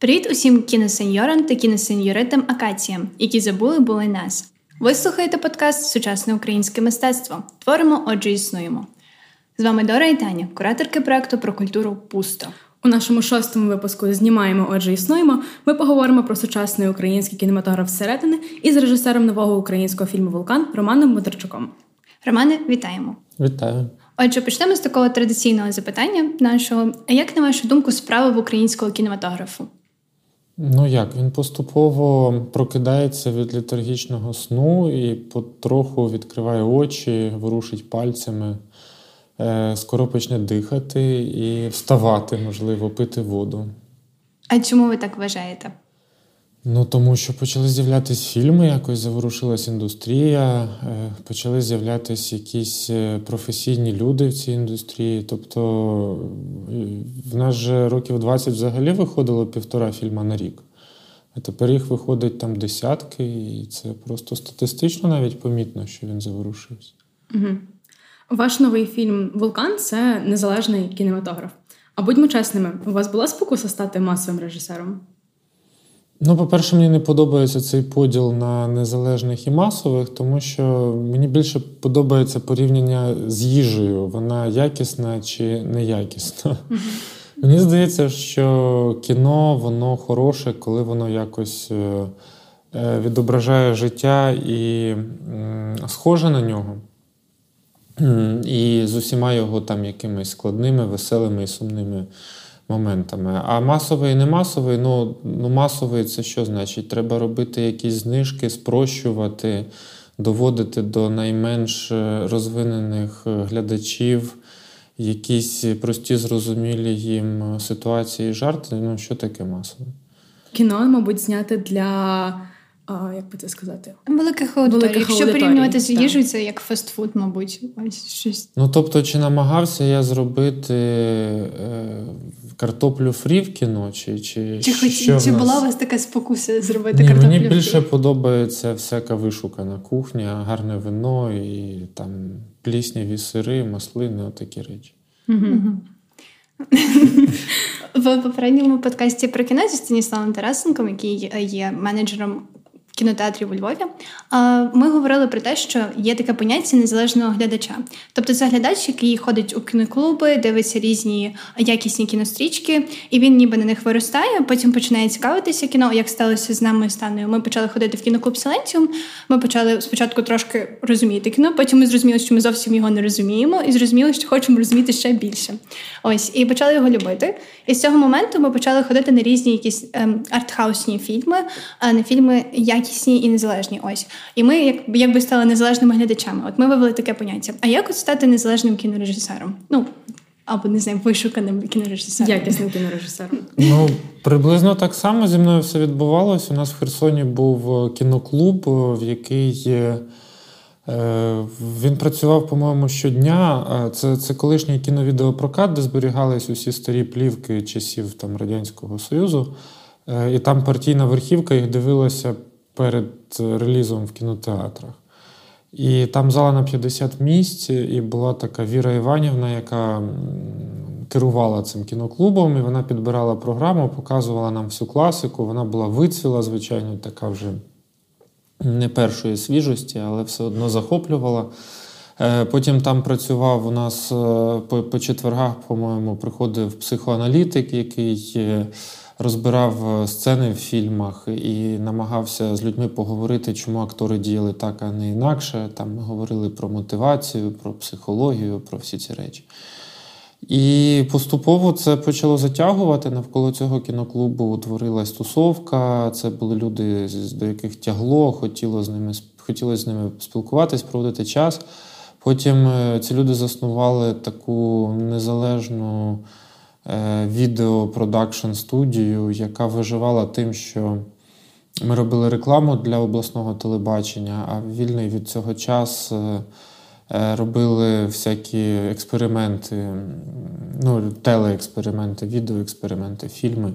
Привіт усім кіносеньорам та кіносеньоритам Акаціям, які забули були нас. Ви слухаєте подкаст «Сучасне українське мистецтво. Творимо, отже, існуємо». З вами Дора і Таня, кураторки проєкту «Про культуру пусто». У нашому 6-му випуску «Знімаємо, отже, існуємо» ми поговоримо про сучасний український кінематограф зсередини із режисером нового українського фільму «Вулкан» Романом Бондарчуком. Романе, вітаємо! Вітаю! Отже, почнемо з такого традиційного запитання нашого. Як, на вашу думку, справа в українського кінематографу? Ну як, він поступово прокидається від літургічного сну і потроху відкриває очі, ворушить пальцями, скоро почне дихати і вставати, можливо, пити воду. А чому ви так вважаєте? Ну, тому що почали з'являтись фільми, якось заворушилась індустрія, почали з'являтись якісь професійні люди в цій індустрії. Тобто в нас же років 20 взагалі виходило 1,5 фільма на рік. А тепер їх виходить там десятки, і це просто статистично навіть помітно, що він заворушився. Угу. Ваш новий фільм «Вулкан» – це незалежний кінематограф. А будьмо чесними, у вас була спокуса стати масовим режисером? Ну, по-перше, мені не подобається цей поділ на незалежних і масових, тому що мені більше подобається порівняння з їжею. Вона якісна чи неякісна. Мені здається, що кіно, воно хороше, коли воно якось відображає життя і схоже на нього. І з усіма його там якимись складними, веселими і сумними моментами. А масовий і немасовий, ну масовий – це що значить? Треба робити якісь знижки, спрощувати, доводити до найменш розвинених глядачів якісь прості, зрозумілі їм ситуації і жарти. Ну, що таке масове? Кіно, мабуть, зняти для... як би це сказати? Великих аудиторій. Якщо порівнювати з їжею, це як фастфуд, мабуть. Ось щось. Ну, тобто, чи намагався я зробити картоплю фрі в кіно? Чи була у вас така спокуса зробити картоплю фрі? Ні, мені більше подобається всяка вишукана кухня, гарне вино і там плісняві сири, маслини, отакі речі. Угу. В попередньому подкасті про кіно зі Станіславом Тарасенком, який є менеджером кінотеатрів у Львові, ми говорили про те, що є таке поняття незалежного глядача. Тобто це глядач, який ходить у кіноклуби, дивиться різні якісні кінострічки, і він ніби на них виростає, потім починає цікавитися кіно, як сталося з нами з Танею. Ми почали ходити в кіноклуб «Силенціум», ми почали спочатку трошки розуміти кіно, потім ми зрозуміли, що ми зовсім його не розуміємо, і зрозуміли, що хочемо розуміти ще більше. Ось, і почали його любити. І з цього моменту ми почали ходити на різні якісь артхаусні фільми, на фільми якісні і незалежні. Ось. І ми якби стали незалежними глядачами. От ми вивели таке поняття. А як от стати незалежним кінорежисером? Ну, або, не знаю, вишуканим кінорежисером. Якісним кінорежисером. Ну, приблизно так само зі мною все відбувалося. У нас в Херсоні був кіноклуб, в який... Він працював, по-моєму, щодня. Це колишній кіновідеопрокат, де зберігались усі старі плівки часів там, Радянського Союзу. І там партійна верхівка їх дивилася перед релізом в кінотеатрах. І там зала на 50 місць, і була така Віра Іванівна, яка керувала цим кіноклубом, і вона підбирала програму, показувала нам всю класику. Вона була вицвіла, звичайно, така вже не першої свіжості, але все одно захоплювала. Потім там працював у нас по четвергах, по-моєму, приходив психоаналітик, який розбирав сцени в фільмах і намагався з людьми поговорити, чому актори діяли так, а не інакше. Там ми говорили про мотивацію, про психологію, про всі ці речі. І поступово це почало затягувати. Навколо цього кіноклубу утворилась тусовка. Це були люди, до яких тягло, хотілося з ними спілкуватись, проводити час. Потім ці люди заснували таку незалежну відеопродакшн-студію, яка виживала тим, що ми робили рекламу для обласного телебачення, а вільний від цього час робили всякі експерименти, ну, телеексперименти, відеоексперименти, фільми.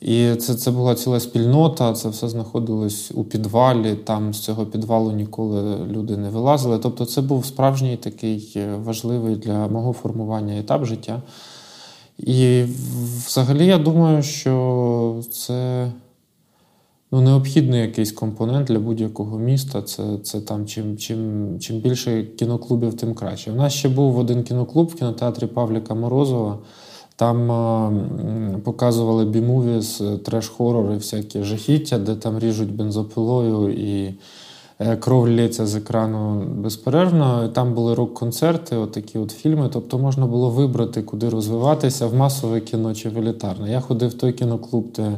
І це була ціла спільнота, це все знаходилось у підвалі, там з цього підвалу ніколи люди не вилазили. Тобто це був справжній такий важливий для мого формування етап життя. І взагалі я думаю, що це необхідний якийсь компонент для будь-якого міста. Це там чим більше кіноклубів, тим краще. У нас ще був один кіноклуб в кінотеатрі Павліка Морозова. Там показували бі-мувіс, треш-хорори, всякі жахіття, де там ріжуть бензопилою і кров лється з екрану безперервно. Там були рок-концерти, отакі от фільми. Тобто можна було вибрати, куди розвиватися, в масове кіно чи в елітарне. Я ходив в той кіноклуб, де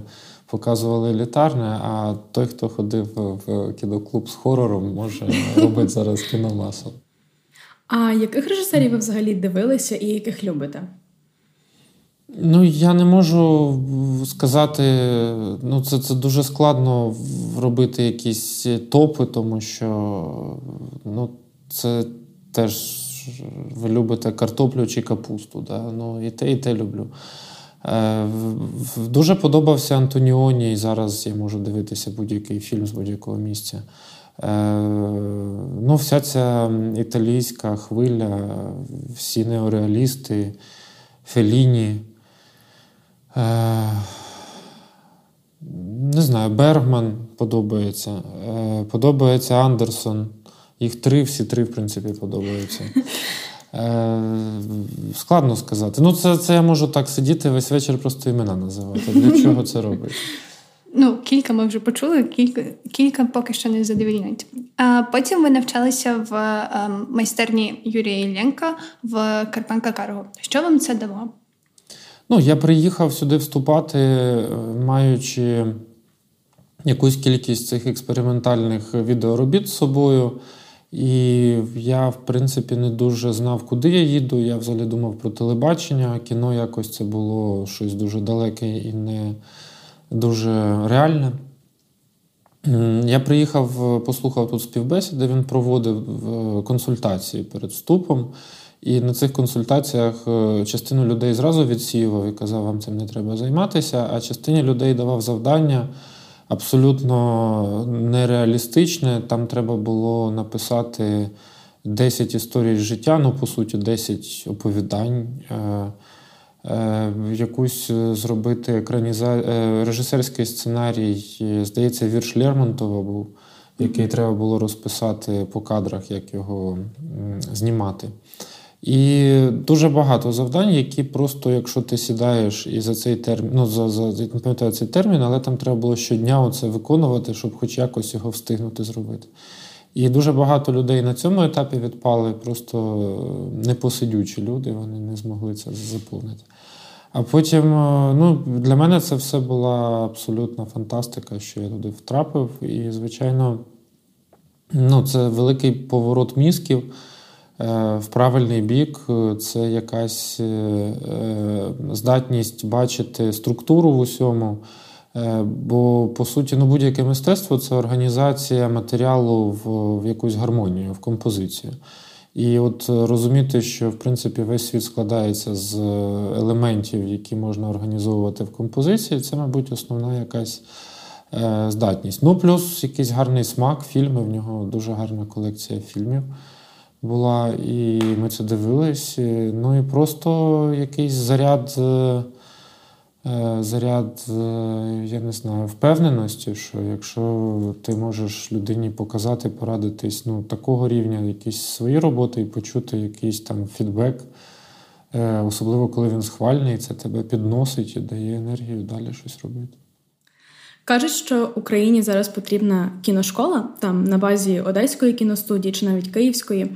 показували елітарне, а той, хто ходив в кіноклуб з хорором, може робити зараз кіномасу. А яких режисерів ви взагалі дивилися і яких любите? Я не можу сказати, це дуже складно робити якісь топи, тому що це теж ви любите картоплю чи капусту. Да? І те люблю. Дуже подобався Антоніоні, і зараз я можу дивитися будь-який фільм з будь-якого місця. Вся ця італійська хвиля, всі неореалісти, Феліні. Не знаю, Бергман подобається. Подобається Андерсон. Їх всі три, в принципі, подобаються. Складно сказати. Це я можу так сидіти весь вечір, просто імена називати. Для чого це робити? Кілька ми вже почули, кілька поки що не задовільнять. А потім ви навчалися в майстерні Юрія Іллєнка в Карпенка-Карого. Що вам це дало? Я приїхав сюди вступати, маючи якусь кількість цих експериментальних відеоробіт з собою. І я, в принципі, не дуже знав, куди я їду. Я взагалі думав про телебачення. Кіно якось це було щось дуже далеке і не дуже реальне. Я приїхав, послухав тут співбесіди, він проводив консультації перед вступом. І на цих консультаціях частину людей зразу відсіював і казав, вам цим не треба займатися, а частині людей давав завдання абсолютно нереалістичне. Там треба було написати 10 історій з життя, по суті, 10 оповідань, якусь зробити режисерський сценарій, здається, вірш Лермонтова був, який треба було розписати по кадрах, як його знімати. І дуже багато завдань, які просто, якщо ти сідаєш і за цей термін, не пам'ятаю цей термін, але там треба було щодня оце виконувати, щоб хоч якось його встигнути зробити. І дуже багато людей на цьому етапі відпали, просто непосидючі люди, вони не змогли це заповнити. А потім, для мене це все була абсолютна фантастика, що я туди втрапив. І, звичайно, це великий поворот мізків в правильний бік. Це якась здатність бачити структуру в усьому. Бо, по суті, будь-яке мистецтво – це організація матеріалу в якусь гармонію, в композицію. І розуміти, що, в принципі, весь світ складається з елементів, які можна організовувати в композиції, це, мабуть, основна якась здатність. Плюс якийсь гарний смак фільмів, в нього дуже гарна колекція фільмів була, і ми це дивились. І просто якийсь заряд, я не знаю, впевненості, що якщо ти можеш людині показати, порадитись, такого рівня якісь свої роботи і почути якийсь там фідбек, особливо коли він схвальний, це тебе підносить і дає енергію далі щось робити. Кажуть, що Україні зараз потрібна кіношкола, там на базі Одеської кіностудії чи навіть Київської.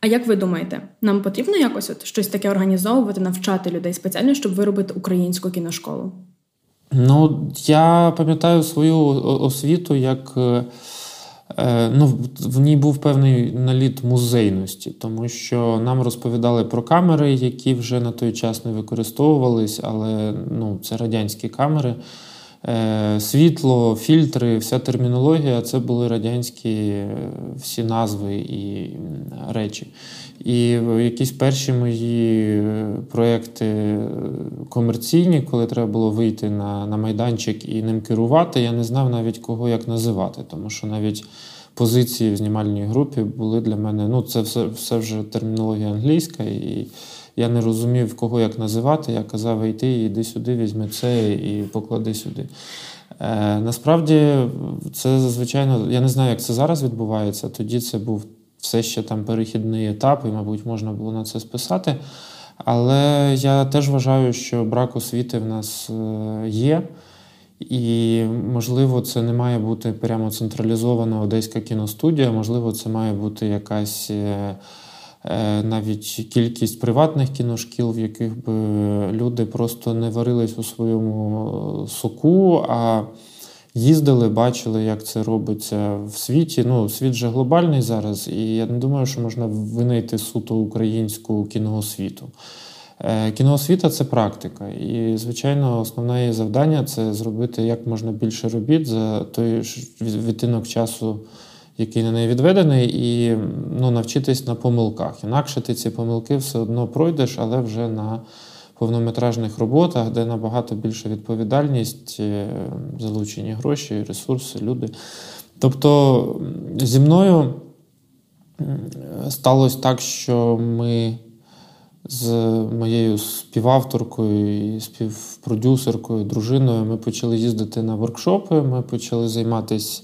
А як ви думаєте, нам потрібно якось щось таке організовувати, навчати людей спеціально, щоб виробити українську кіношколу? Я пам'ятаю свою освіту, як в ній був певний наліт музейності, тому що нам розповідали про камери, які вже на той час не використовувались, але це радянські камери. Світло, фільтри, вся термінологія – це були радянські всі назви і речі. І якісь перші мої проєкти комерційні, коли треба було вийти на майданчик і ним керувати, я не знав навіть кого як називати, тому що навіть позиції в знімальній групі були для мене… це все вже термінологія англійська, і Я не розумів, кого як називати. Я казав, йди сюди, візьми це і поклади сюди. Насправді, це, звичайно, я не знаю, як це зараз відбувається. Тоді це був все ще там перехідний етап, і, мабуть, можна було на це списати. Але я теж вважаю, що брак освіти в нас є. І, можливо, це не має бути прямо централізована одеська кіностудія, можливо, це має бути якась навіть кількість приватних кіношкіл, в яких би люди просто не варились у своєму соку, а їздили, бачили, як це робиться в світі. Ну, світ же глобальний зараз, і я не думаю, що можна винайти суто українську кіноосвіту. Кіноосвіта – це практика. І, звичайно, основне її завдання – це зробити як можна більше робіт за той відтинок часу, який на неї відведений, і навчитись на помилках. Інакше ти ці помилки все одно пройдеш, але вже на повнометражних роботах, де набагато більша відповідальність, залучені гроші, ресурси, люди. Тобто зі мною сталося так, що ми з моєю співавторкою і співпродюсеркою, дружиною, ми почали їздити на воркшопи, ми почали займатися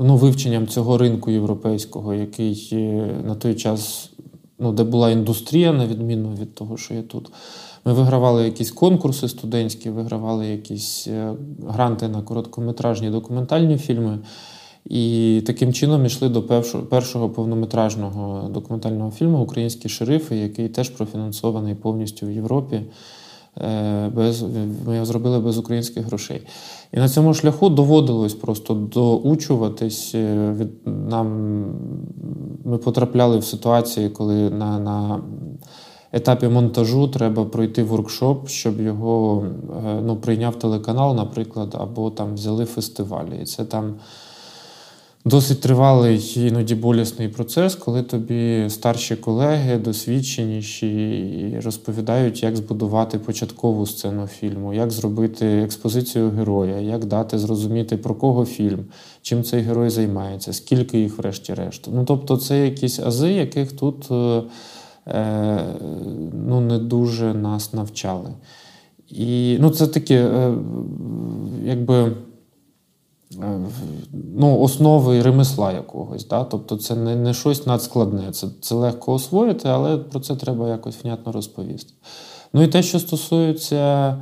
вивченням цього ринку європейського, який на той час, де була індустрія, на відміну від того, що є тут. Ми вигравали якісь конкурси студентські, вигравали якісь гранти на короткометражні документальні фільми. І таким чином йшли до першого повнометражного документального фільму «Українські шерифи», який теж профінансований повністю в Європі. Ми його зробили без українських грошей. І на цьому шляху доводилось просто доучуватись. Ми потрапляли в ситуації, коли на етапі монтажу треба пройти воркшоп, щоб його прийняв телеканал, наприклад, або там взяли фестивалі. І це там досить тривалий, іноді болісний процес, коли тобі старші колеги, досвідченіші, розповідають, як збудувати початкову сцену фільму, як зробити експозицію героя, як дати зрозуміти, про кого фільм, чим цей герой займається, скільки їх врешті-решт. Тобто це якісь ази, яких тут не дуже нас навчали. І це такі, якби, основи ремесла якогось. Да? Тобто це не щось надскладне, це легко освоїти, але про це треба якось внятно розповісти. І те, що стосується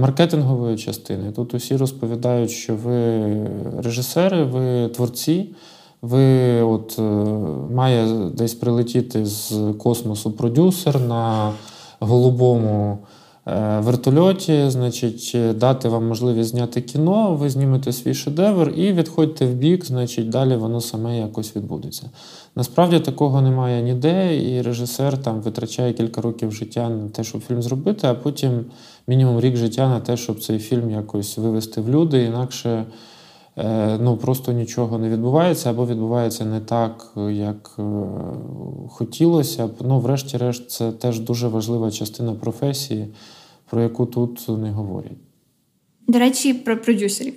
маркетингової частини. Тут усі розповідають, що ви режисери, ви творці, ви має десь прилетіти з космосу продюсер на голубому вертольоті, значить, дати вам можливість зняти кіно, ви знімете свій шедевр і відходьте в бік, значить, далі воно саме якось відбудеться. Насправді такого немає ніде, і режисер там витрачає кілька років життя на те, щоб фільм зробити, а потім мінімум рік життя на те, щоб цей фільм якось вивести в люди, інакше просто нічого не відбувається, або відбувається не так, як хотілося б. Врешті-решт, це теж дуже важлива частина професії, про яку тут не говорять. До речі, про продюсерів.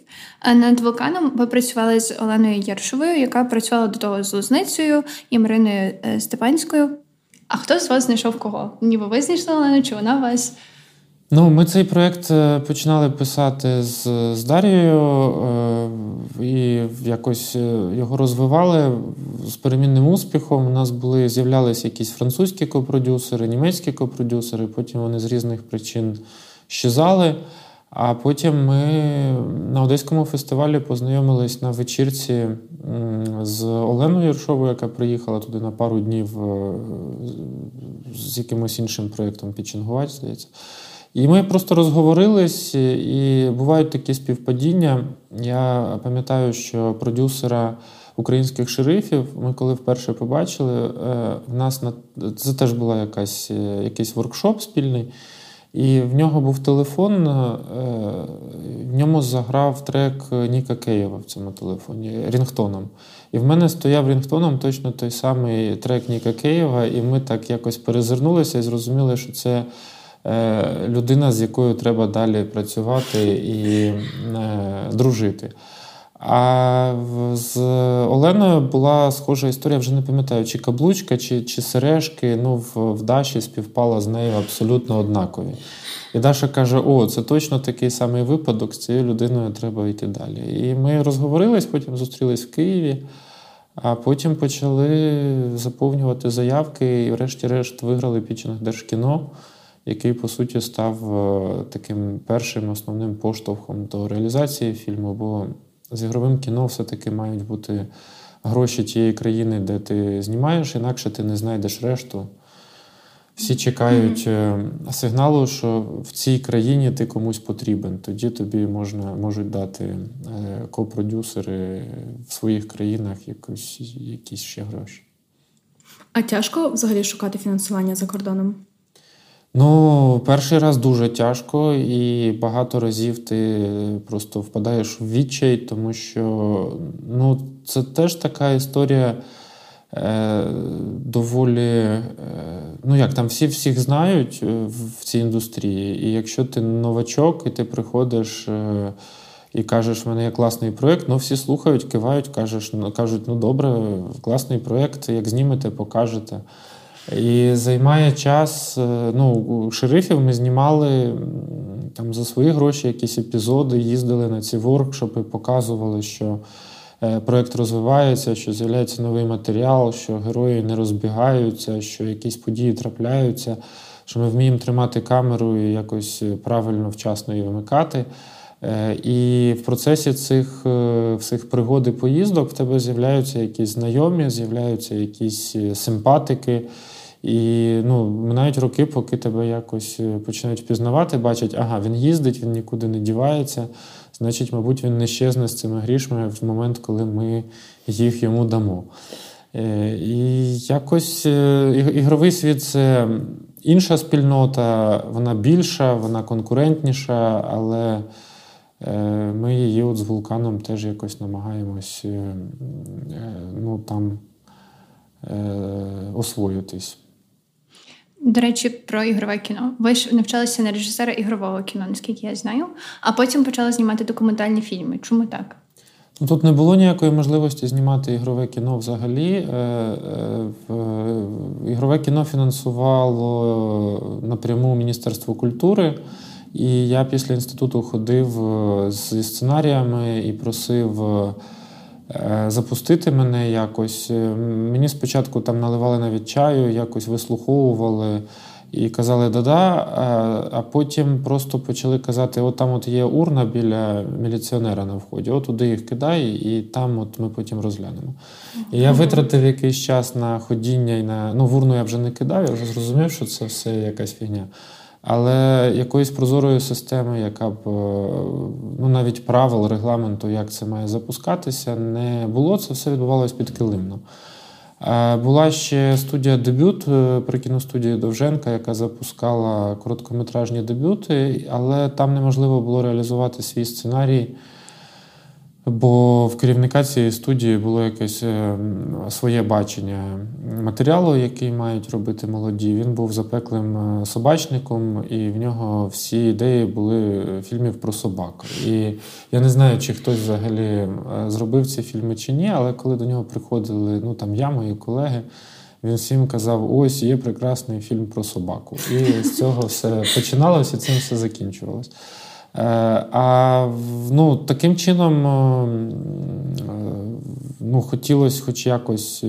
Над «Вулканом» ви працювали з Оленою Єршовою, яка працювала до того з Лузницею і Мариною Степанською. А хто з вас знайшов кого? Ніби ви знайшли Олену, чи вона вас... Ми цей проєкт починали писати з Дарією і якось його розвивали з перемінним успіхом. У нас з'являлися якісь французькі копродюсери, німецькі копродюсери, потім вони з різних причин щезали. А потім ми на Одеському фестивалі познайомились на вечірці з Оленою Єршовою, яка приїхала туди на пару днів з якимось іншим проєктом «Підчингувач», здається. І ми просто розговорились, і бувають такі співпадіння. Я пам'ятаю, що продюсера «Українських шерифів» ми коли вперше побачили, в нас це теж був якийсь воркшоп спільний, і в нього був телефон, в ньому заграв трек Ніка Києва в цьому телефоні рінгтоном. І в мене стояв рінгтоном точно той самий трек Ніка Києва, і ми так якось перезирнулися і зрозуміли, що це людина, з якою треба далі працювати і дружити. А з Оленою була схожа історія, вже не пам'ятаю, чи каблучка, чи сережки, ну, в Даші співпала з нею абсолютно однакові. І Даша каже, о, це точно такий самий випадок, з цією людиною треба йти далі. І ми розговорились, потім зустрілись в Києві, а потім почали заповнювати заявки і врешті-решт виграли Підчингувач Держкіно, який, по суті, став таким першим основним поштовхом до реалізації фільму, бо з ігровим кіно все-таки мають бути гроші тієї країни, де ти знімаєш, інакше ти не знайдеш решту. Всі чекають сигналу, що в цій країні ти комусь потрібен. Тоді тобі можуть дати копродюсери в своїх країнах якісь ще гроші. А тяжко взагалі шукати фінансування за кордоном? Ну, перший раз дуже тяжко, і багато разів ти просто впадаєш в відчай, тому що, ну, це теж така історія там всіх знають в цій індустрії, і якщо ти новачок, і ти приходиш і кажеш, в мене є класний проєкт, ну, всі слухають, кивають, кажуть, ну, добре, класний проєкт, як знімете, покажете. І займає час, ну, шерифів ми знімали там за свої гроші якісь епізоди, їздили на ці воркшопи, показували, що проєкт розвивається, що з'являється новий матеріал, що герої не розбігаються, що якісь події трапляються, що ми вміємо тримати камеру і якось правильно, вчасно її вимикати. І в процесі всіх пригод і поїздок в тебе з'являються якісь знайомі, з'являються якісь симпатики. І, ну, минають роки, поки тебе якось починають впізнавати, бачать, ага, він їздить, він нікуди не дівається, значить, мабуть, він не щезне з цими грішми в момент, коли ми їх йому дамо. І якось ігровий світ – це інша спільнота, вона більша, вона конкурентніша, але ми її от з Вулканом теж якось намагаємось, ну, там, освоїтись. До речі, про ігрове кіно. Ви ж навчалися на режисера ігрового кіно, наскільки я знаю, а потім почали знімати документальні фільми. Чому так? Тут не було ніякої можливості знімати ігрове кіно взагалі. Ігрове кіно фінансувало напряму Міністерство культури. І я після інституту ходив зі сценаріями і просив запустити мене якось. Мені спочатку там наливали навіть чаю, якось вислуховували і казали «да-да», а потім просто почали казати «от там от є урна біля міліціонера на вході, от туди їх кидай, і там от ми потім розглянемо». І я витратив якийсь час на ходіння, і на... ну, в урну я вже не кидав, я вже зрозумів, що це все якась фігня. Але якоїсь прозорої системи, яка б, ну, навіть правил, регламенту, як це має запускатися, не було. Це все відбувалося підкилимно. Була ще студія «Дебют» при кіностудії Довженка, яка запускала короткометражні дебюти, але там неможливо було реалізувати свій сценарій, бо в керівника цієї студії було якесь своє бачення матеріалу, який мають робити молоді. Він був запеклим собачником, і в нього всі ідеї були фільмів про собак. І я не знаю, чи хтось взагалі зробив ці фільми чи ні, але коли до нього приходили, ну, там, я, мої колеги, він всім казав, ось, є прекрасний фільм про собаку. І з цього все починалося, і цим все закінчувалося. А, ну, таким чином, ну, хотілося хоч якось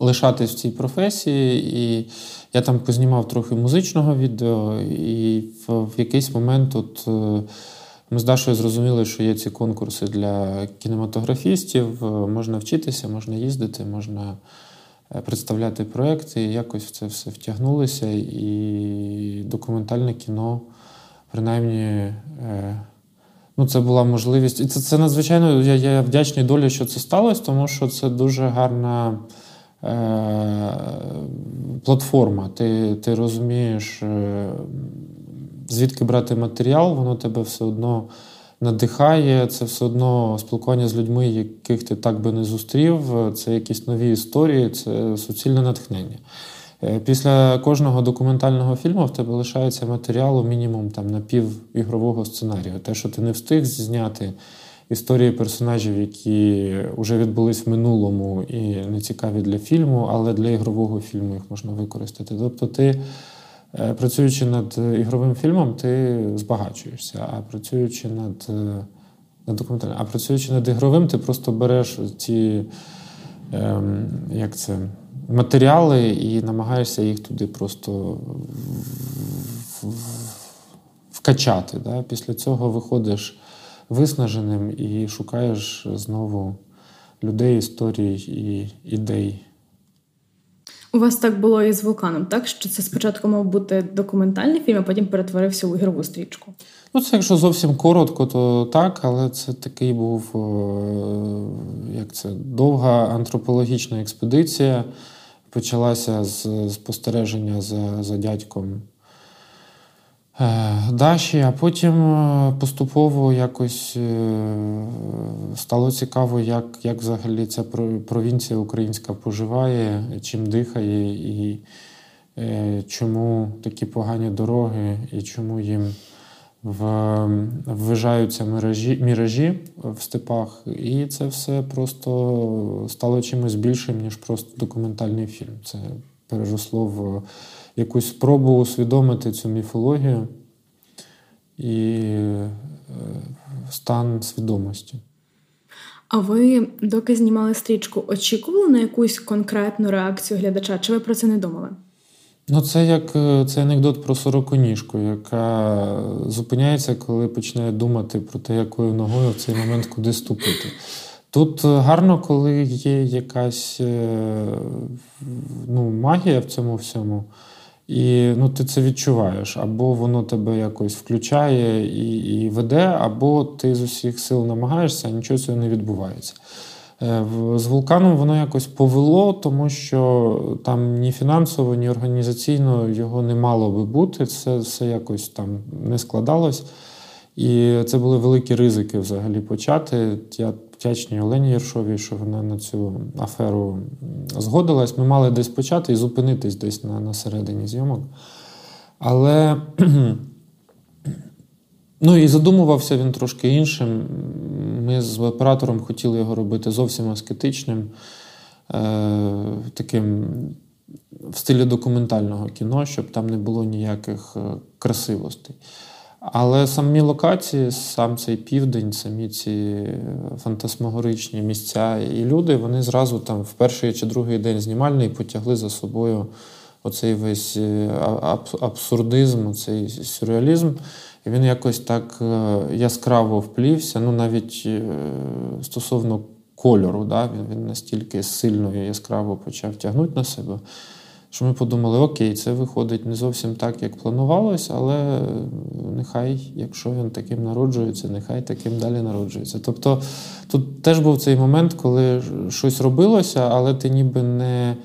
лишатись в цій професії, і я там познімав трохи музичного відео, і в якийсь момент от ми з Дашою зрозуміли, що є ці конкурси для кінематографістів, можна вчитися, можна їздити, можна представляти проєкти, і якось в це все втягнулися, і документальне кіно, принаймні, ну, це була можливість. І це надзвичайно, я вдячний долі, що це сталося, тому що це дуже гарна платформа. Ти розумієш, звідки брати матеріал, воно тебе все одно надихає, це все одно спілкування з людьми, яких ти так би не зустрів, це якісь нові історії, це суцільне натхнення. Після кожного документального фільму в тебе лишається матеріалу мінімум там, на пів ігрового сценарію. Те, що ти не встиг зняти, історії персонажів, які вже відбулись в минулому і не цікаві для фільму, але для ігрового фільму їх можна використати. Тобто ти, працюючи над ігровим фільмом, ти збагачуєшся, а працюючи над документальним, а працюючи над ігровим, ти просто береш ці матеріали і намагаєшся їх туди просто вкачати. Да? Після цього виходиш виснаженим і шукаєш знову людей, історій і ідей. У вас так було і з «Вулканом», так? Що це спочатку мав бути документальний фільм, а потім перетворився у ігрову стрічку? Ну, це якщо зовсім коротко, то так, але це такий був, довга антропологічна експедиція. Почалася з спостереження за дядьком Даші, а потім поступово якось стало цікаво, як взагалі ця провінція українська поживає, чим дихає і чому такі погані дороги, і чому їм ввижаються міражі в степах. І це все просто стало чимось більшим, ніж просто документальний фільм. Це переросло в якусь спробу усвідомити цю міфологію і стан свідомості. А ви, доки знімали стрічку, очікували на якусь конкретну реакцію глядача? Чи ви про це не думали? Ну, це як цей анекдот про сороконіжку, яка зупиняється, коли починає думати про те, якою ногою в цей момент куди ступити. Тут гарно, коли є якась магія в цьому всьому, і ти це відчуваєш. Або воно тебе якось включає і веде, або ти з усіх сил намагаєшся, а нічого цього не відбувається. З «Вулканом» воно якось повело, тому що там ні фінансово, ні організаційно його не мало би бути, це все якось там не складалось. І це були великі ризики взагалі почати. Я вдячний Олені Єршовій, що вона на цю аферу згодилась. Ми мали десь почати і зупинитись десь на середині зйомок. Але і задумувався він трошки іншим. Ми з оператором хотіли його робити зовсім аскетичним, таким в стилі документального кіно, щоб там не було ніяких красивостей. Але самі локації, сам цей південь, самі ці фантасмагоричні місця і люди, вони зразу там в перший чи другий день знімальний потягли за собою оцей весь абсурдизм, оцей сюрреалізм. І він якось так яскраво вплівся, навіть стосовно кольору, да? Він настільки сильно і яскраво почав тягнути на себе, що ми подумали, окей, це виходить не зовсім так, як планувалось, але нехай, якщо він таким народжується, нехай таким далі народжується. Тобто тут теж був цей момент, коли щось робилося, але ти ніби не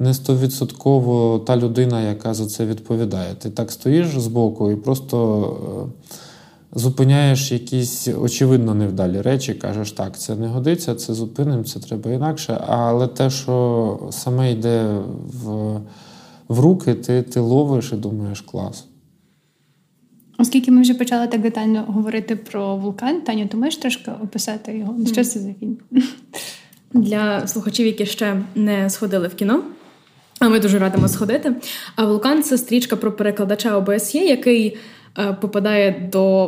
100% та людина, яка за це відповідає. Ти так стоїш збоку і просто зупиняєш якісь, очевидно, невдалі речі, кажеш, так, це не годиться, це зупинимо, це треба інакше, але те, що саме йде в руки, ти ловиш і думаєш, клас. Оскільки ми вже почали так детально говорити про «Вулкан», Таню, ти можеш трошки описати його? Що це за фільм? Для слухачів, які ще не сходили в кіно, а ми дуже радимо сходити, а «Вулкан» – це стрічка про перекладача ОБСЄ, який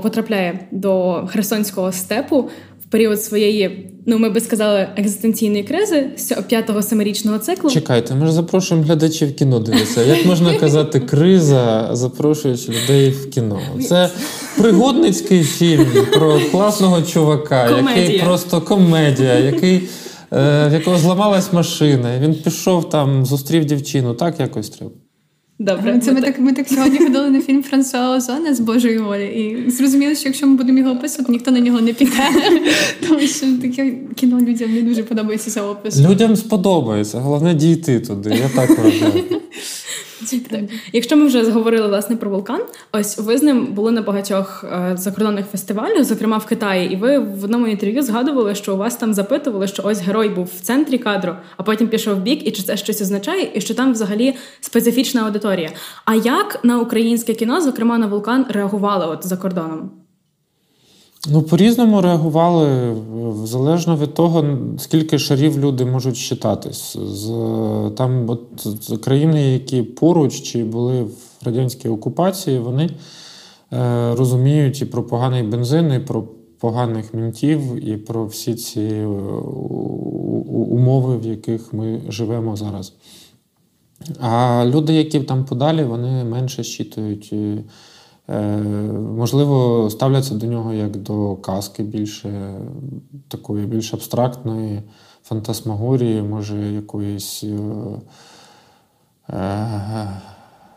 потрапляє до Херсонського степу в період своєї, ми би сказали, екзистенційної кризи 5-7-річного циклу. Чекайте, ми ж запрошуємо глядачів в кіно дивитися. Як можна казати криза, запрошуючи людей в кіно? Це пригодницький фільм про класного чувака, який просто комедія, який в якого зламалась машина, він пішов там, зустрів дівчину, так якось треба. Добре, це ми так сьогодні ходили на фільм Франсуа Озона «З Божої волі» і зрозуміли, що якщо ми будемо його описувати, ніхто на нього не піде. Тому що таке кіно людям не дуже подобається за опис. Людям сподобається, головне дійти туди, я так вважаю. Так. Якщо ми вже зговорили, власне, про «Вулкан», ось ви з ним були на багатьох закордонних фестивалях, зокрема в Китаї, і ви в одному інтерв'ю згадували, що у вас там запитували, що ось герой був в центрі кадру, а потім пішов в бік, і чи це щось означає, і що там взагалі специфічна аудиторія. А як на українське кіно, зокрема на «Вулкан», реагували за кордоном? Ну, по-різному реагували, залежно від того, скільки шарів люди можуть считатись. Там от країни, які поруч чи були в радянській окупації, вони розуміють і про поганий бензин, і про поганих мінтів, і про всі ці умови, в яких ми живемо зараз. А люди, які там подалі, вони менше щитують. Можливо, ставляться до нього як до казки, більше такої, більш абстрактної фантасмагорії, може якоїсь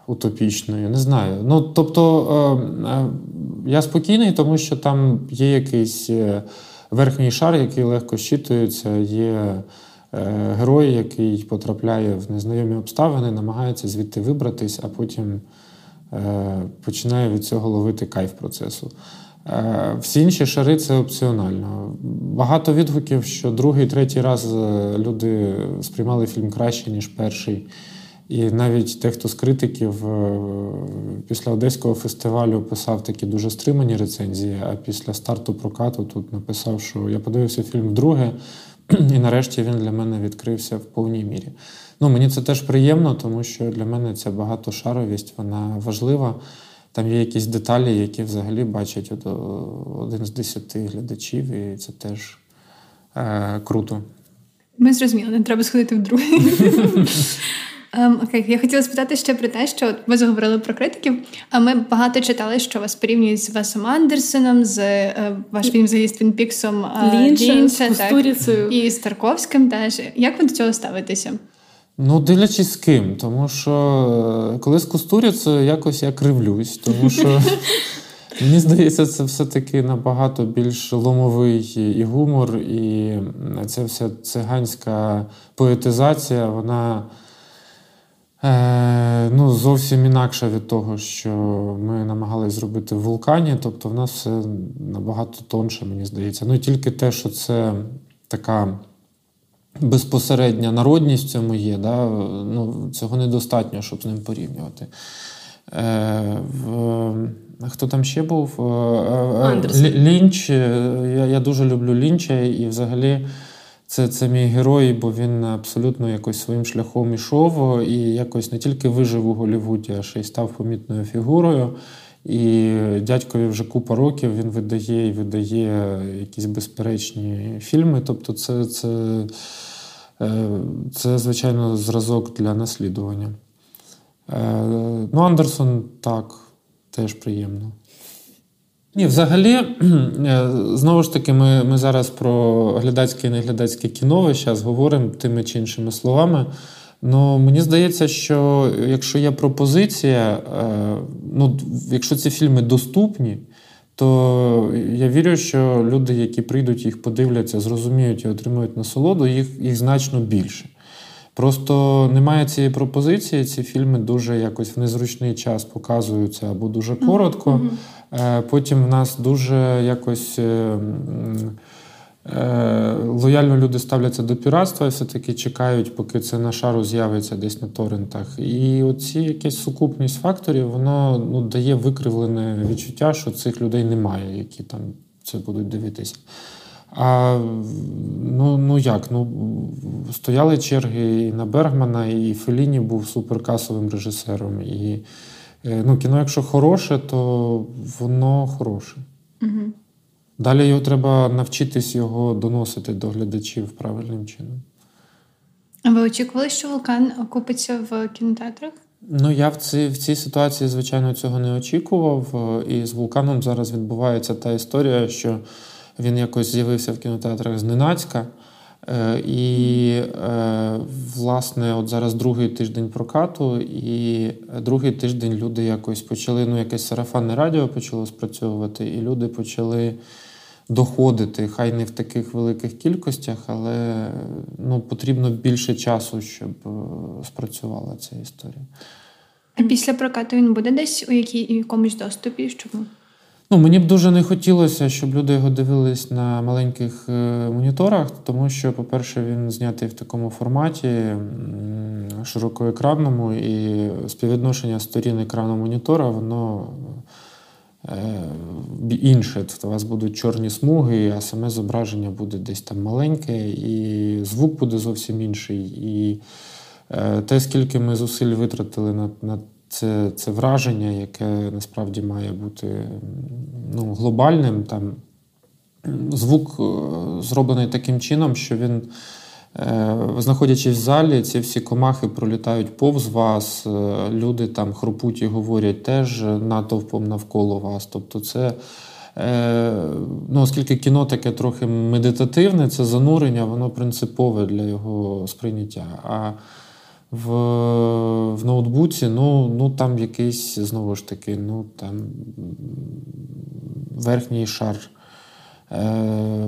утопічної, не знаю. Ну, тобто, я спокійний, тому що там є якийсь верхній шар, який легко щитується, є герой, який потрапляє в незнайомі обставини, намагається звідти вибратись, а потім починає від цього ловити кайф процесу. Всі інші шари – це опціонально. Багато відгуків, що другий, третій раз люди сприймали фільм краще, ніж перший. І навіть те, хто з критиків після Одеського фестивалю писав такі дуже стримані рецензії, а після старту прокату тут написав, що я подивився фільм вдруге, і нарешті він для мене відкрився в повній мірі. Ну, мені це теж приємно, тому що для мене ця багатошаровість, вона важлива. Там є якісь деталі, які взагалі бачать один з 10 глядачів, і це теж круто. Ми зрозуміли, не треба сходити вдруге. Окей, я хотіла спитати ще про те, що ви заговорили про критиків, а ми багато читали, що вас порівнюють з Весом Андерсоном, з ваш фільм взагалі з Твін Піксом, Лінча, Кустуріцею і з Тарковським теж. Як ви до цього ставитеся? Ну, дивлячись з ким, тому що коли з Кустуріцею якось я кривлюсь, тому що мені здається, це все-таки набагато більш ломовий і гумор, і ця вся циганська поетизація, вона ну, зовсім інакше від того, що ми намагалися зробити в «Вулкані», тобто в нас все набагато тонше, мені здається. Ну, і тільки те, що це така безпосередня народність в цьому є, да? Ну, цього недостатньо, щоб з ним порівнювати. Хто там ще був? Лінч. Я дуже люблю Лінча і взагалі це мій герой, бо він абсолютно якось своїм шляхом ішов і якось не тільки вижив у Голлівуді, а ще й став помітною фігурою. І дядькові вже купа років, він видає і видає якісь безперечні фільми. Тобто це звичайно, зразок для наслідування. Ну, Андерсон, так, теж приємно. Ні, взагалі, знову ж таки, ми зараз про глядацьке і неглядацьке кіно зараз говоримо тими чи іншими словами. Ну, мені здається, що якщо є пропозиція, ну, якщо ці фільми доступні, то я вірю, що люди, які прийдуть, їх подивляться, зрозуміють і отримують насолоду, їх значно більше. Просто немає цієї пропозиції, ці фільми дуже якось в незручний час показуються або дуже коротко, потім в нас дуже якось лояльно люди ставляться до піратства і все-таки чекають, поки це на шару з'явиться десь на торрентах. І оці якась сукупність факторів, воно ну, дає викривлене відчуття, що цих людей немає, які там це будуть дивитися. А як, стояли черги і на Бергмана, і Феліні був суперкасовим режисером. І кіно, якщо хороше, то воно хороше. Угу. Далі його треба навчитись його доносити до глядачів правильним чином. А ви очікували, що «Вулкан» окупиться в кінотеатрах? Ну, я в цій ситуації, звичайно, цього не очікував. І з «Вулканом» зараз відбувається та історія, що він якось з'явився в кінотеатрах зненацька. І, власне, от зараз другий тиждень прокату, і другий тиждень люди якось почали, якесь сарафанне радіо почало спрацьовувати, і люди почали доходити, хай не в таких великих кількостях, але потрібно більше часу, щоб спрацювала ця історія. А після прокату він буде десь у якомусь доступі? Ну, мені б дуже не хотілося, щоб люди його дивились на маленьких моніторах, тому що, по-перше, він знятий в такому форматі широкоекранному, і співвідношення сторін екрану монітора, воно інше. Тобто у вас будуть чорні смуги, а саме зображення буде десь там маленьке, і звук буде зовсім інший. І те, скільки ми зусиль витратили на це враження, яке насправді має бути глобальним, там звук зроблений таким чином, що він, знаходячись в залі, ці всі комахи пролітають повз вас, люди там хропуть і говорять теж натовпом навколо вас. Тобто це, оскільки кіно таке трохи медитативне, це занурення, воно принципове для його сприйняття. А в ноутбуці, там якийсь, знову ж таки, там верхній шар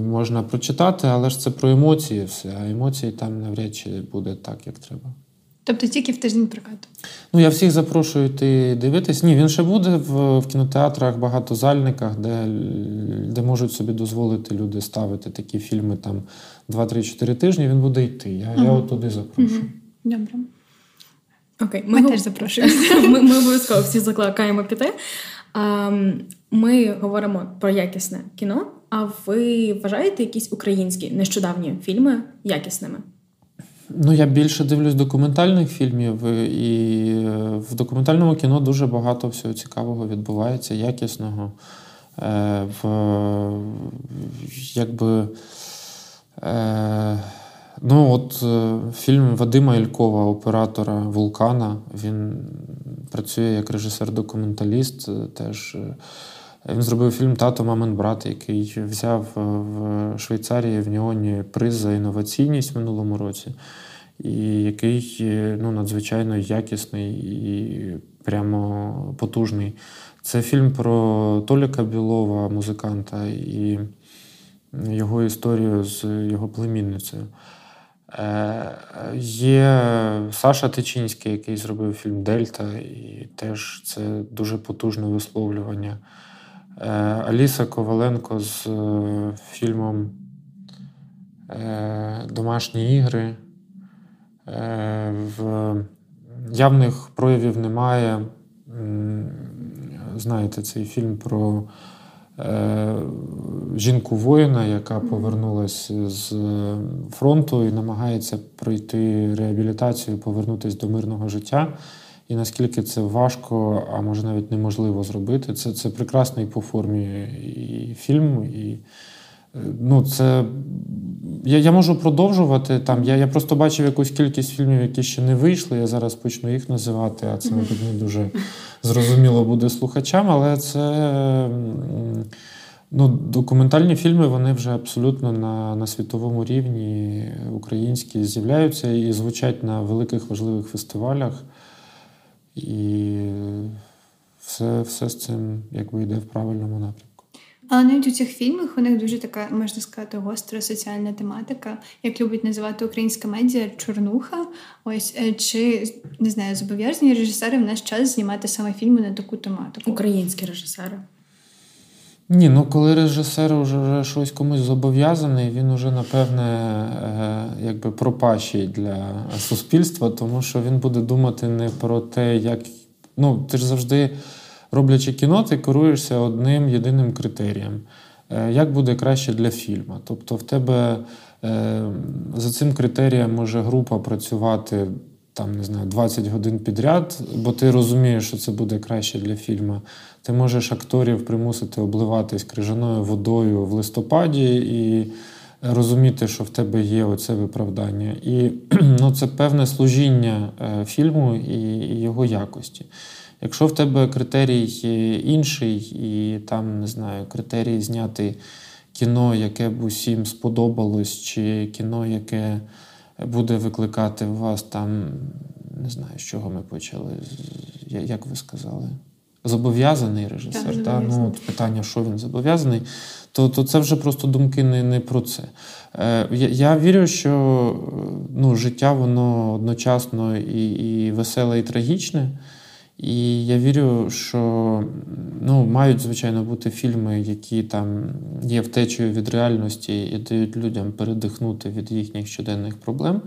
можна прочитати, але ж це про емоції все, а емоції там навряд чи буде так, як треба. Тобто тільки в тиждень прокату? Я всіх запрошую йти дивитись. Ні, він ще буде в кінотеатрах, багатозальниках, де можуть собі дозволити люди ставити такі фільми там 2-3-4 тижні, він буде йти. Я от туди запрошую. Добре. Окей, ми теж запрошуємося. Ми обов'язково всі закликаємо піти. Ми говоримо про якісне кіно. А ви вважаєте якісь українські нещодавні фільми якісними? Я більше дивлюсь документальних фільмів, і в документальному кіно дуже багато всього цікавого відбувається, якісного. Фільм Вадима Ількова, оператора «Вулкана», він працює як режисер-документаліст, теж. Він зробив фільм «Тато, мамин брат», який взяв в Швейцарії, в Ніоні приз за інноваційність в минулому році, і який надзвичайно якісний і прямо потужний. Це фільм про Толіка Білова, музиканта, і його історію з його племінницею. Є Саша Тичинський, який зробив фільм «Дельта», і теж це дуже потужне висловлювання. Аліса Коваленко з фільмом «Домашні ігри». Явних проявів немає. Знаєте, цей фільм про жінку-воїна, яка повернулася з фронту і намагається пройти реабілітацію, повернутися до мирного життя. І наскільки це важко, а може навіть неможливо зробити. Це прекрасний по формі і фільм. І, це... Я можу продовжувати. Там. Я просто бачив якусь кількість фільмів, які ще не вийшли. Я зараз почну їх називати, а це не дуже зрозуміло буде слухачам. Але це... документальні фільми, вони вже абсолютно на світовому рівні українські з'являються і звучать на великих важливих фестивалях. І все з цим йде в правильному напрямку. Але навіть у цих фільмах у них дуже така, можна сказати, гостра соціальна тематика, як любить називати українська медіа, чорнуха. Ось, чи, не знаю, зобов'язані режисери в наш час знімати саме фільми на таку тематику? Українські режисери. Ні, коли режисер вже щось комусь зобов'язаний, він вже, напевне, пропащий для суспільства, тому що він буде думати не про те, як... ти ж завжди, роблячи кіно, ти керуєшся одним єдиним критерієм. Як буде краще для фільму. Тобто в тебе за цим критерієм може група працювати 20 годин підряд, бо ти розумієш, що це буде краще для фільму. Ти можеш акторів примусити обливатись крижаною водою в листопаді і розуміти, що в тебе є оце виправдання. І це певне служіння фільму і його якості. Якщо в тебе критерій інший, і критерій зняти кіно, яке б усім сподобалось, чи кіно, яке буде викликати у вас з чого ми почали, як ви сказали, зобов'язаний режисер, питання, що він зобов'язаний, то це вже просто думки не про це. Я вірю, що життя, воно одночасно і веселе, і трагічне, і я вірю, що мають, звичайно, бути фільми, які є втечею від реальності і дають людям передихнути від їхніх щоденних проблем.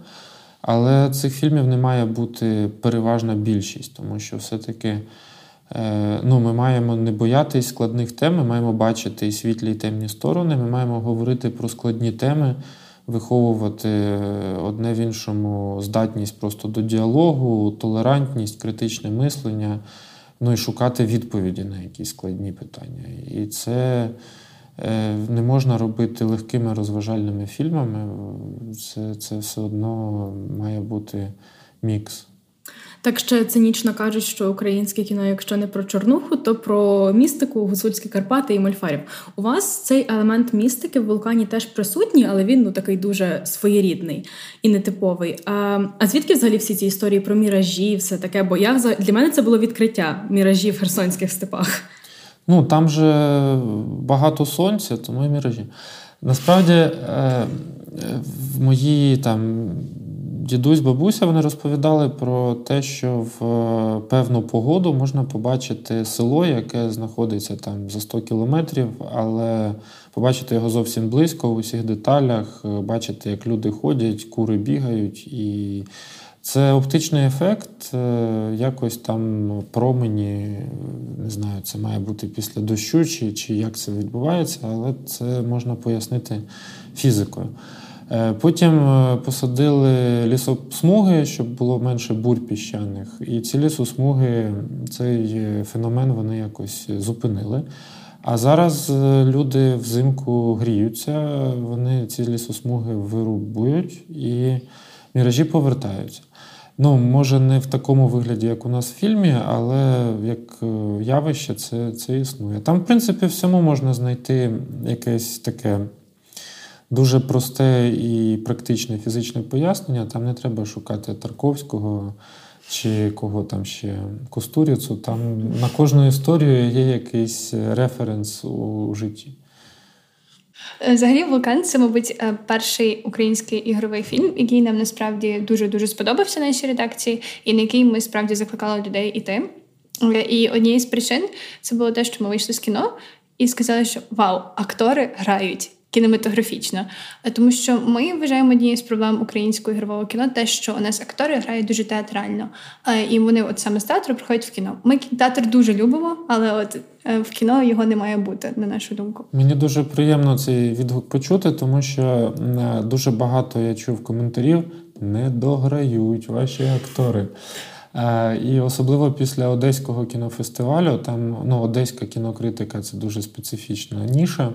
Але цих фільмів не має бути переважна більшість, тому що все-таки ну, ми маємо не боятись складних тем, ми маємо бачити і світлі, і темні сторони, ми маємо говорити про складні теми, виховувати одне в іншому здатність просто до діалогу, толерантність, критичне мислення, ну і шукати відповіді на якісь складні питання. І це не можна робити легкими розважальними фільмами, це все одно має бути мікс. Так ще цинічно кажуть, що українське кіно, якщо не про чорнуху, то про містику, гуцульські Карпати і Мольфарів. У вас цей елемент містики в «Вулкані» теж присутній, але він, ну, такий дуже своєрідний і нетиповий. А звідки взагалі всі ці історії про міражі і все таке? Бо для мене це було відкриття міражів в херсонських степах. Ну, там же багато сонця, тому і міражі. Насправді, в мої там... дідусь, бабуся, вони розповідали про те, що в певну погоду можна побачити село, яке знаходиться там за 100 кілометрів, але побачити його зовсім близько, в усіх деталях, бачити, як люди ходять, кури бігають. І це оптичний ефект, якось там промені, не знаю, це має бути після дощу, чи як це відбувається, але це можна пояснити фізикою. Потім посадили лісосмуги, щоб було менше бурь піщаних. І ці лісосмуги, цей феномен вони якось зупинили. А зараз люди взимку гріються, вони ці лісосмуги вирубують і міражі повертаються. Ну, може, не в такому вигляді, як у нас в фільмі, але як явище це існує. Там, в принципі, всьому можна знайти якесь таке... дуже просте і практичне фізичне пояснення. Там не треба шукати Тарковського чи кого там ще, Кустуріцу. Там на кожну історію є якийсь референс у житті. Взагалі, «Вулкан» — це, мабуть, перший український ігровий фільм, який нам насправді дуже-дуже сподобався нашій редакції і на який ми справді закликали людей іти. І однією з причин це було те, що ми вийшли з кіно і сказали, що вау, актори грають кінематографічно. Тому що ми вважаємо однією з проблем українського ігрового кіно те, що у нас актори грають дуже театрально. І вони от саме з театру приходять в кіно. Ми театр дуже любимо, але от в кіно його не має бути, на нашу думку. Мені дуже приємно цей відгук почути, тому що дуже багато я чув коментарів «не дограють ваші актори». І особливо після Одеського кінофестивалю, там, ну, одеська кінокритика – це дуже специфічна ніша,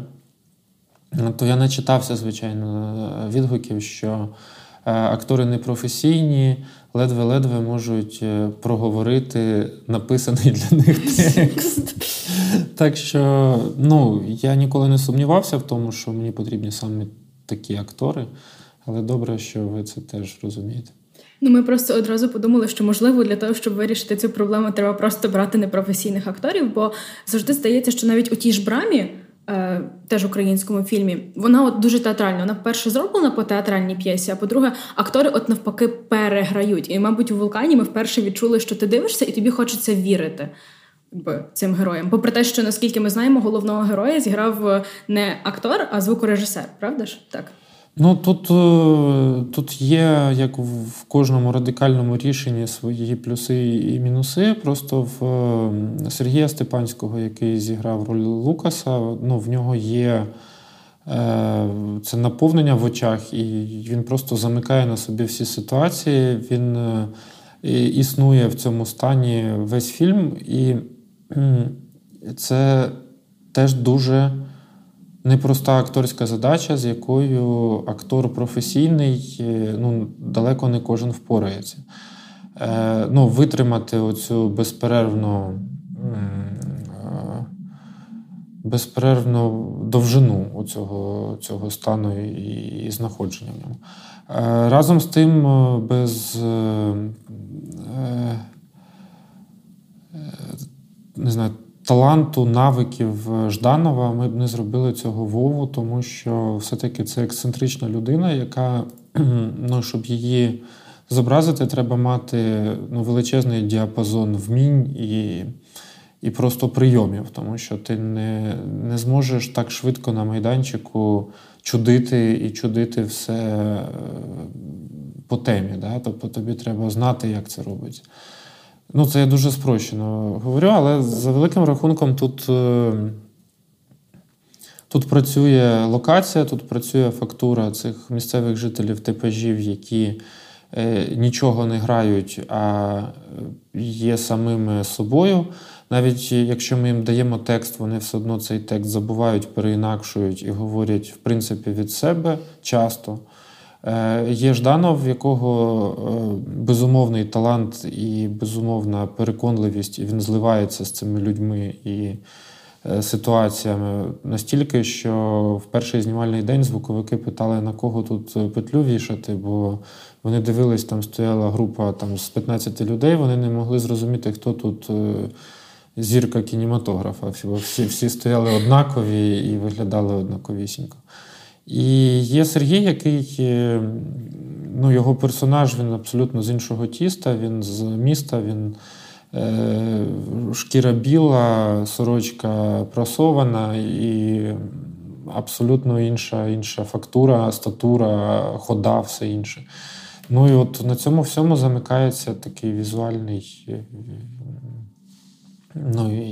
то я начитався, звичайно, відгуків, що актори непрофесійні, ледве-ледве можуть проговорити написаний для них текст. Так що, ну, я ніколи не сумнівався в тому, що мені потрібні саме такі актори, але добре, що ви це теж розумієте. Ну, ми просто одразу подумали, що, можливо, для того, щоб вирішити цю проблему, треба просто брати непрофесійних акторів, бо завжди здається, що навіть у тій ж «Брамі», теж українському фільмі, вона от дуже театральна. Вона, перше, зроблена по театральній п'єсі, а по-друге, актори от навпаки переграють. І, мабуть, у «Вулкані» ми вперше відчули, що ти дивишся і тобі хочеться вірити цим героям. Попри те, що, наскільки ми знаємо, головного героя зіграв не актор, а звукорежисер. Правда ж? Так. Ну, тут є, як в кожному радикальному рішенні, свої плюси і мінуси. Просто в Сергія Степанського, який зіграв роль Лукаса, ну, в нього є це наповнення в очах, і він просто замикає на собі всі ситуації, він існує в цьому стані весь фільм, і це теж дуже... непроста акторська задача, з якою актор професійний, ну, далеко не кожен впорається. Ну, витримати оцю безперервну довжину цього стану і знаходження в ньому. Разом з тим, без... не знаю, таланту, навиків Жданова ми б не зробили цього Вову, тому що все-таки це ексцентрична людина, яка, ну, щоб її зобразити, треба мати, ну, величезний діапазон вмінь і просто прийомів, тому що ти не зможеш так швидко на майданчику чудити все по темі. Да? Тобто тобі треба знати, як це робиться. Ну, це я дуже спрощено говорю, але за великим рахунком тут працює локація, тут працює фактура цих місцевих жителів типажів, які нічого не грають, а є самими собою. Навіть якщо ми їм даємо текст, вони все одно цей текст забувають, переінакшують і говорять, в принципі, від себе часто. Є Жданов, в якого безумовний талант і безумовна переконливість, і він зливається з цими людьми і ситуаціями настільки, що в перший знімальний день звуковики питали, на кого тут петлю вішати, бо вони дивились, там стояла група з 15 людей, вони не могли зрозуміти, хто тут зірка кінематографа. Всі стояли однакові і виглядали однаковісінько. І є Сергій, який, ну, його персонаж, він абсолютно з іншого тіста, він з міста, він шкіра біла, сорочка прасована і абсолютно інша фактура, статура, хода, все інше. Ну і от на цьому всьому замикається такий візуальний, ну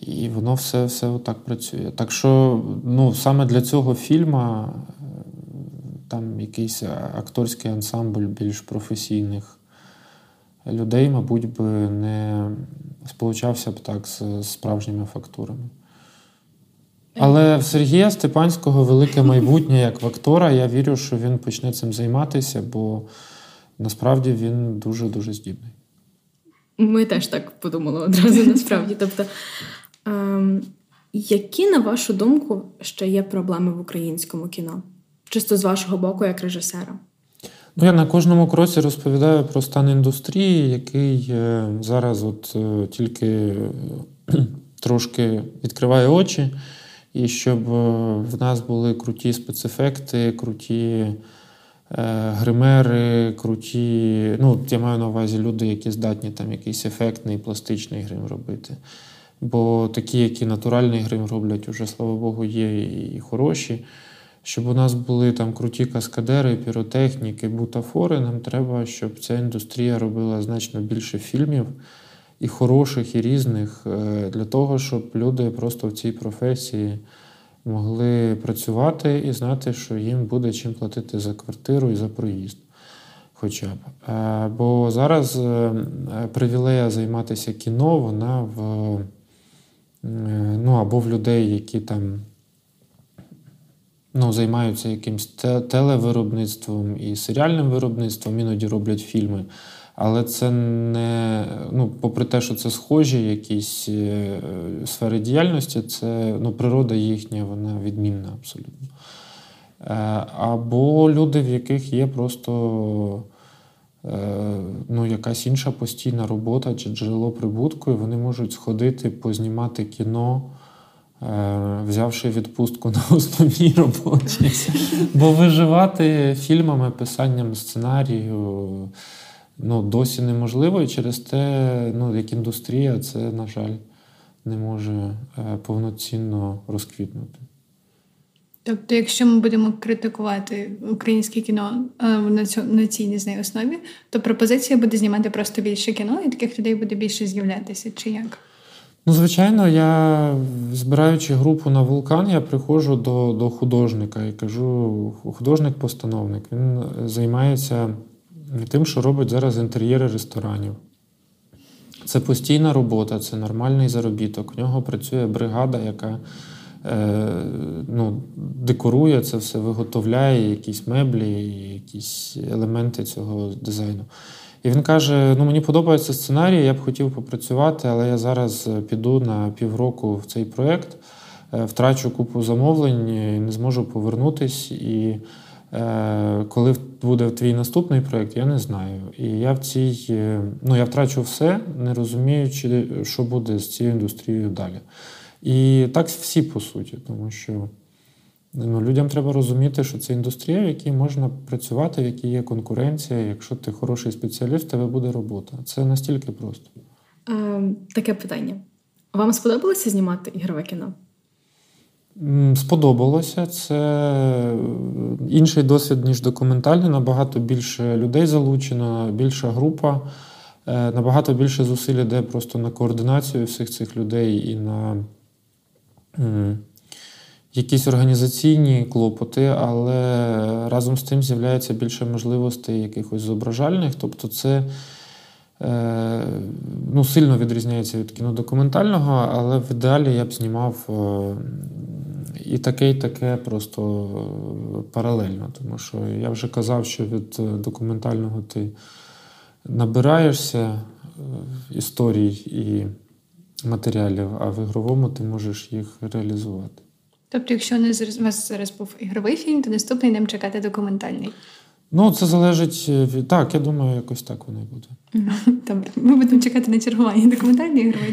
і воно все отак працює. Так що, ну, саме для цього фільму там якийсь акторський ансамбль більш професійних людей, мабуть, би не сполучався б так з справжніми фактурами. Але в Сергія Степанського велике майбутнє як в актора. Я вірю, що він почне цим займатися, бо насправді він дуже-дуже здібний. Ми теж так подумали одразу, насправді. Тобто, які, на вашу думку, ще є проблеми в українському кіно? Чисто з вашого боку, як режисера? Ну, я на кожному кроці розповідаю про стан індустрії, який зараз от тільки трошки відкриває очі. І щоб в нас були круті спецефекти, круті гримери, круті... Ну, я маю на увазі люди, які здатні там якийсь ефектний, пластичний грим робити. Бо такі, які натуральний грим роблять, уже, слава Богу, є і хороші. Щоб у нас були там круті каскадери, піротехніки, бутафори, нам треба, щоб ця індустрія робила значно більше фільмів, і хороших, і різних, для того, щоб люди просто в цій професії могли працювати і знати, що їм буде чим платити за квартиру і за проїзд хоча б. Бо зараз привілея займатися кіно, вона або в людей, які там займаються якимсь телевиробництвом і серіальним виробництвом, іноді роблять фільми. Але це не... попри те, що це схожі якісь сфери діяльності, це природа їхня, вона відмінна абсолютно. Або люди, в яких є просто якась інша постійна робота чи джерело прибутку, і вони можуть сходити, познімати кіно, взявши відпустку на основній роботі. Бо виживати фільмами, писанням сценарію досі неможливо, і через те, як індустрія, це, на жаль, не може повноцінно розквітнути. Тобто, якщо ми будемо критикувати українське кіно на цій нізній основі, то пропозиція буде знімати просто більше кіно, і таких людей буде більше з'являтися, чи як? Ну, звичайно, я, збираючи групу на «Вулкан», я приходжу до художника і кажу, художник-постановник, він займається тим, що робить зараз інтер'єри ресторанів. Це постійна робота, це нормальний заробіток. В нього працює бригада, яка декорує це все, виготовляє якісь меблі, якісь елементи цього дизайну. І він каже, мені подобається сценарій, я б хотів попрацювати, але я зараз піду на півроку в цей проєкт, втрачу купу замовлень, не зможу повернутись, і коли буде твій наступний проєкт, я не знаю. І я я втрачу все, не розуміючи, що буде з цією індустрією далі. І так всі, по суті, тому що людям треба розуміти, що це індустрія, в якій можна працювати, в якій є конкуренція. Якщо ти хороший спеціаліст, в тебе буде робота. Це настільки просто. Таке питання. Вам сподобалося знімати ігрове кіно? Сподобалося. Це інший досвід, ніж документальний. Набагато більше людей залучено, більша група. Набагато більше зусиль йде просто на координацію всіх цих людей і на якісь організаційні клопоти, але разом з тим з'являється більше можливостей якихось зображальних. Тобто це сильно відрізняється від кінодокументального, але в ідеалі я б знімав і таке просто паралельно. Тому що я вже казав, що від документального ти набираєшся історій і матеріалів, а в ігровому ти можеш їх реалізувати. Тобто, якщо у вас зараз був ігровий фільм, то наступний нам чекати документальний? Це залежить від... Так, я думаю, якось так воно і буде. Добре. Ми будемо чекати на чергування.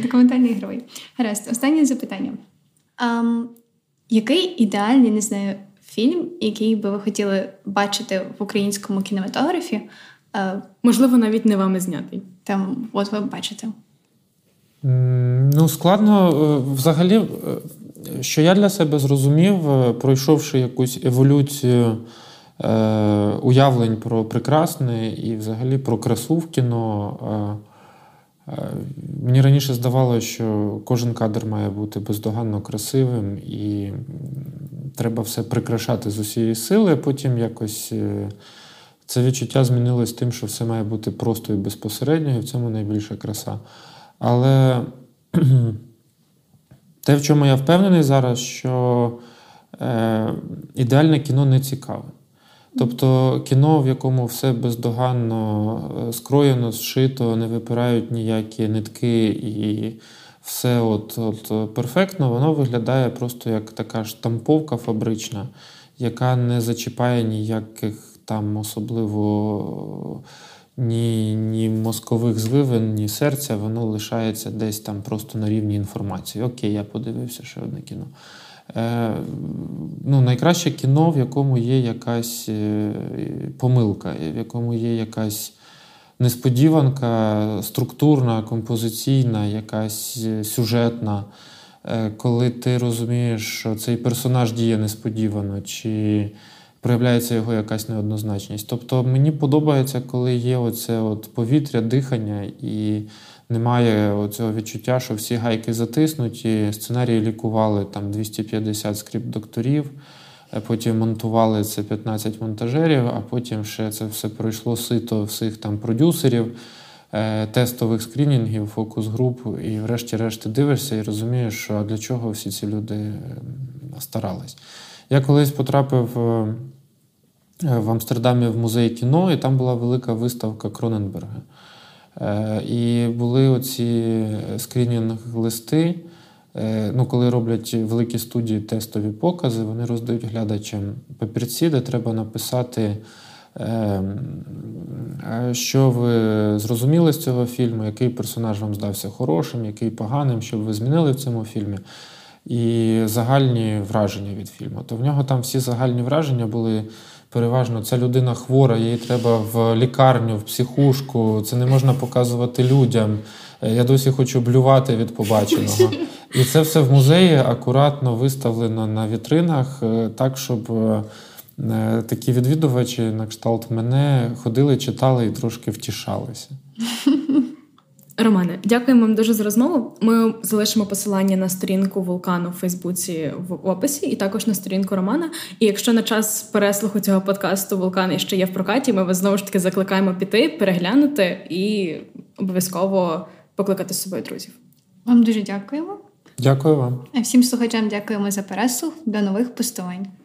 Документальний ігровий. Гаразд. Останнє запитання. Який ідеальний, не знаю, фільм, який би ви хотіли бачити в українському кінематографі? Можливо, навіть не вами знятий. Там, от ви бачите. Складно. Взагалі, що я для себе зрозумів, пройшовши якусь еволюцію уявлень про прекрасне і взагалі про красу в кіно, мені раніше здавалося, що кожен кадр має бути бездоганно красивим і треба все прикрашати з усієї сили, а потім якось це відчуття змінилось тим, що все має бути просто і безпосередньо, і в цьому найбільша краса. Але те, в чому я впевнений зараз, що ідеальне кіно не цікаве. Тобто кіно, в якому все бездоганно скроєно, зшито, не випирають ніякі нитки і все от перфектно, воно виглядає просто як така штамповка фабрична, яка не зачіпає ніяких там особливо ні мозкових звивин, ні серця, воно лишається десь там просто на рівні інформації. Окей, я подивився ще одне кіно. Найкраще кіно, в якому є якась помилка, в якому є якась несподіванка, структурна, композиційна, якась сюжетна, коли ти розумієш, що цей персонаж діє несподівано, чи проявляється його якась неоднозначність. Тобто мені подобається, коли є оце повітря, дихання і немає оцього відчуття, що всі гайки затиснуті, сценарії лікували там 250 скрипт-докторів, потім монтували це 15 монтажерів, а потім ще це все пройшло сито всіх там продюсерів, тестових скрінінгів, фокус-груп, і врешті-решт ти дивишся і розумієш, що для чого всі ці люди старались. Я колись потрапив в Амстердамі в музей кіно, і там була велика виставка Кроненберга. І були оці скрінінг-листи, коли роблять великі студії тестові покази, вони роздають глядачам папірці, де треба написати, що ви зрозуміли з цього фільму, який персонаж вам здався хорошим, який поганим, що б ви змінили в цьому фільмі, і загальні враження від фільму. То в нього там всі загальні враження були переважно, ця людина хвора, їй треба в лікарню, в психушку, це не можна показувати людям, я досі хочу блювати від побаченого. І це все в музеї акуратно виставлено на вітринах, так, щоб такі відвідувачі на кшталт мене ходили, читали і трошки втішалися. Романе, дякуємо вам дуже за розмову. Ми залишимо посилання на сторінку Вулкану в Фейсбуці в описі і також на сторінку Романа. І якщо на час переслуху цього подкасту Вулкан іще є в прокаті, ми вас знову ж таки закликаємо піти, переглянути і обов'язково покликати з собою друзів. Вам дуже дякуємо. Дякую вам. А всім слухачам дякуємо за переслух. До нових постувань.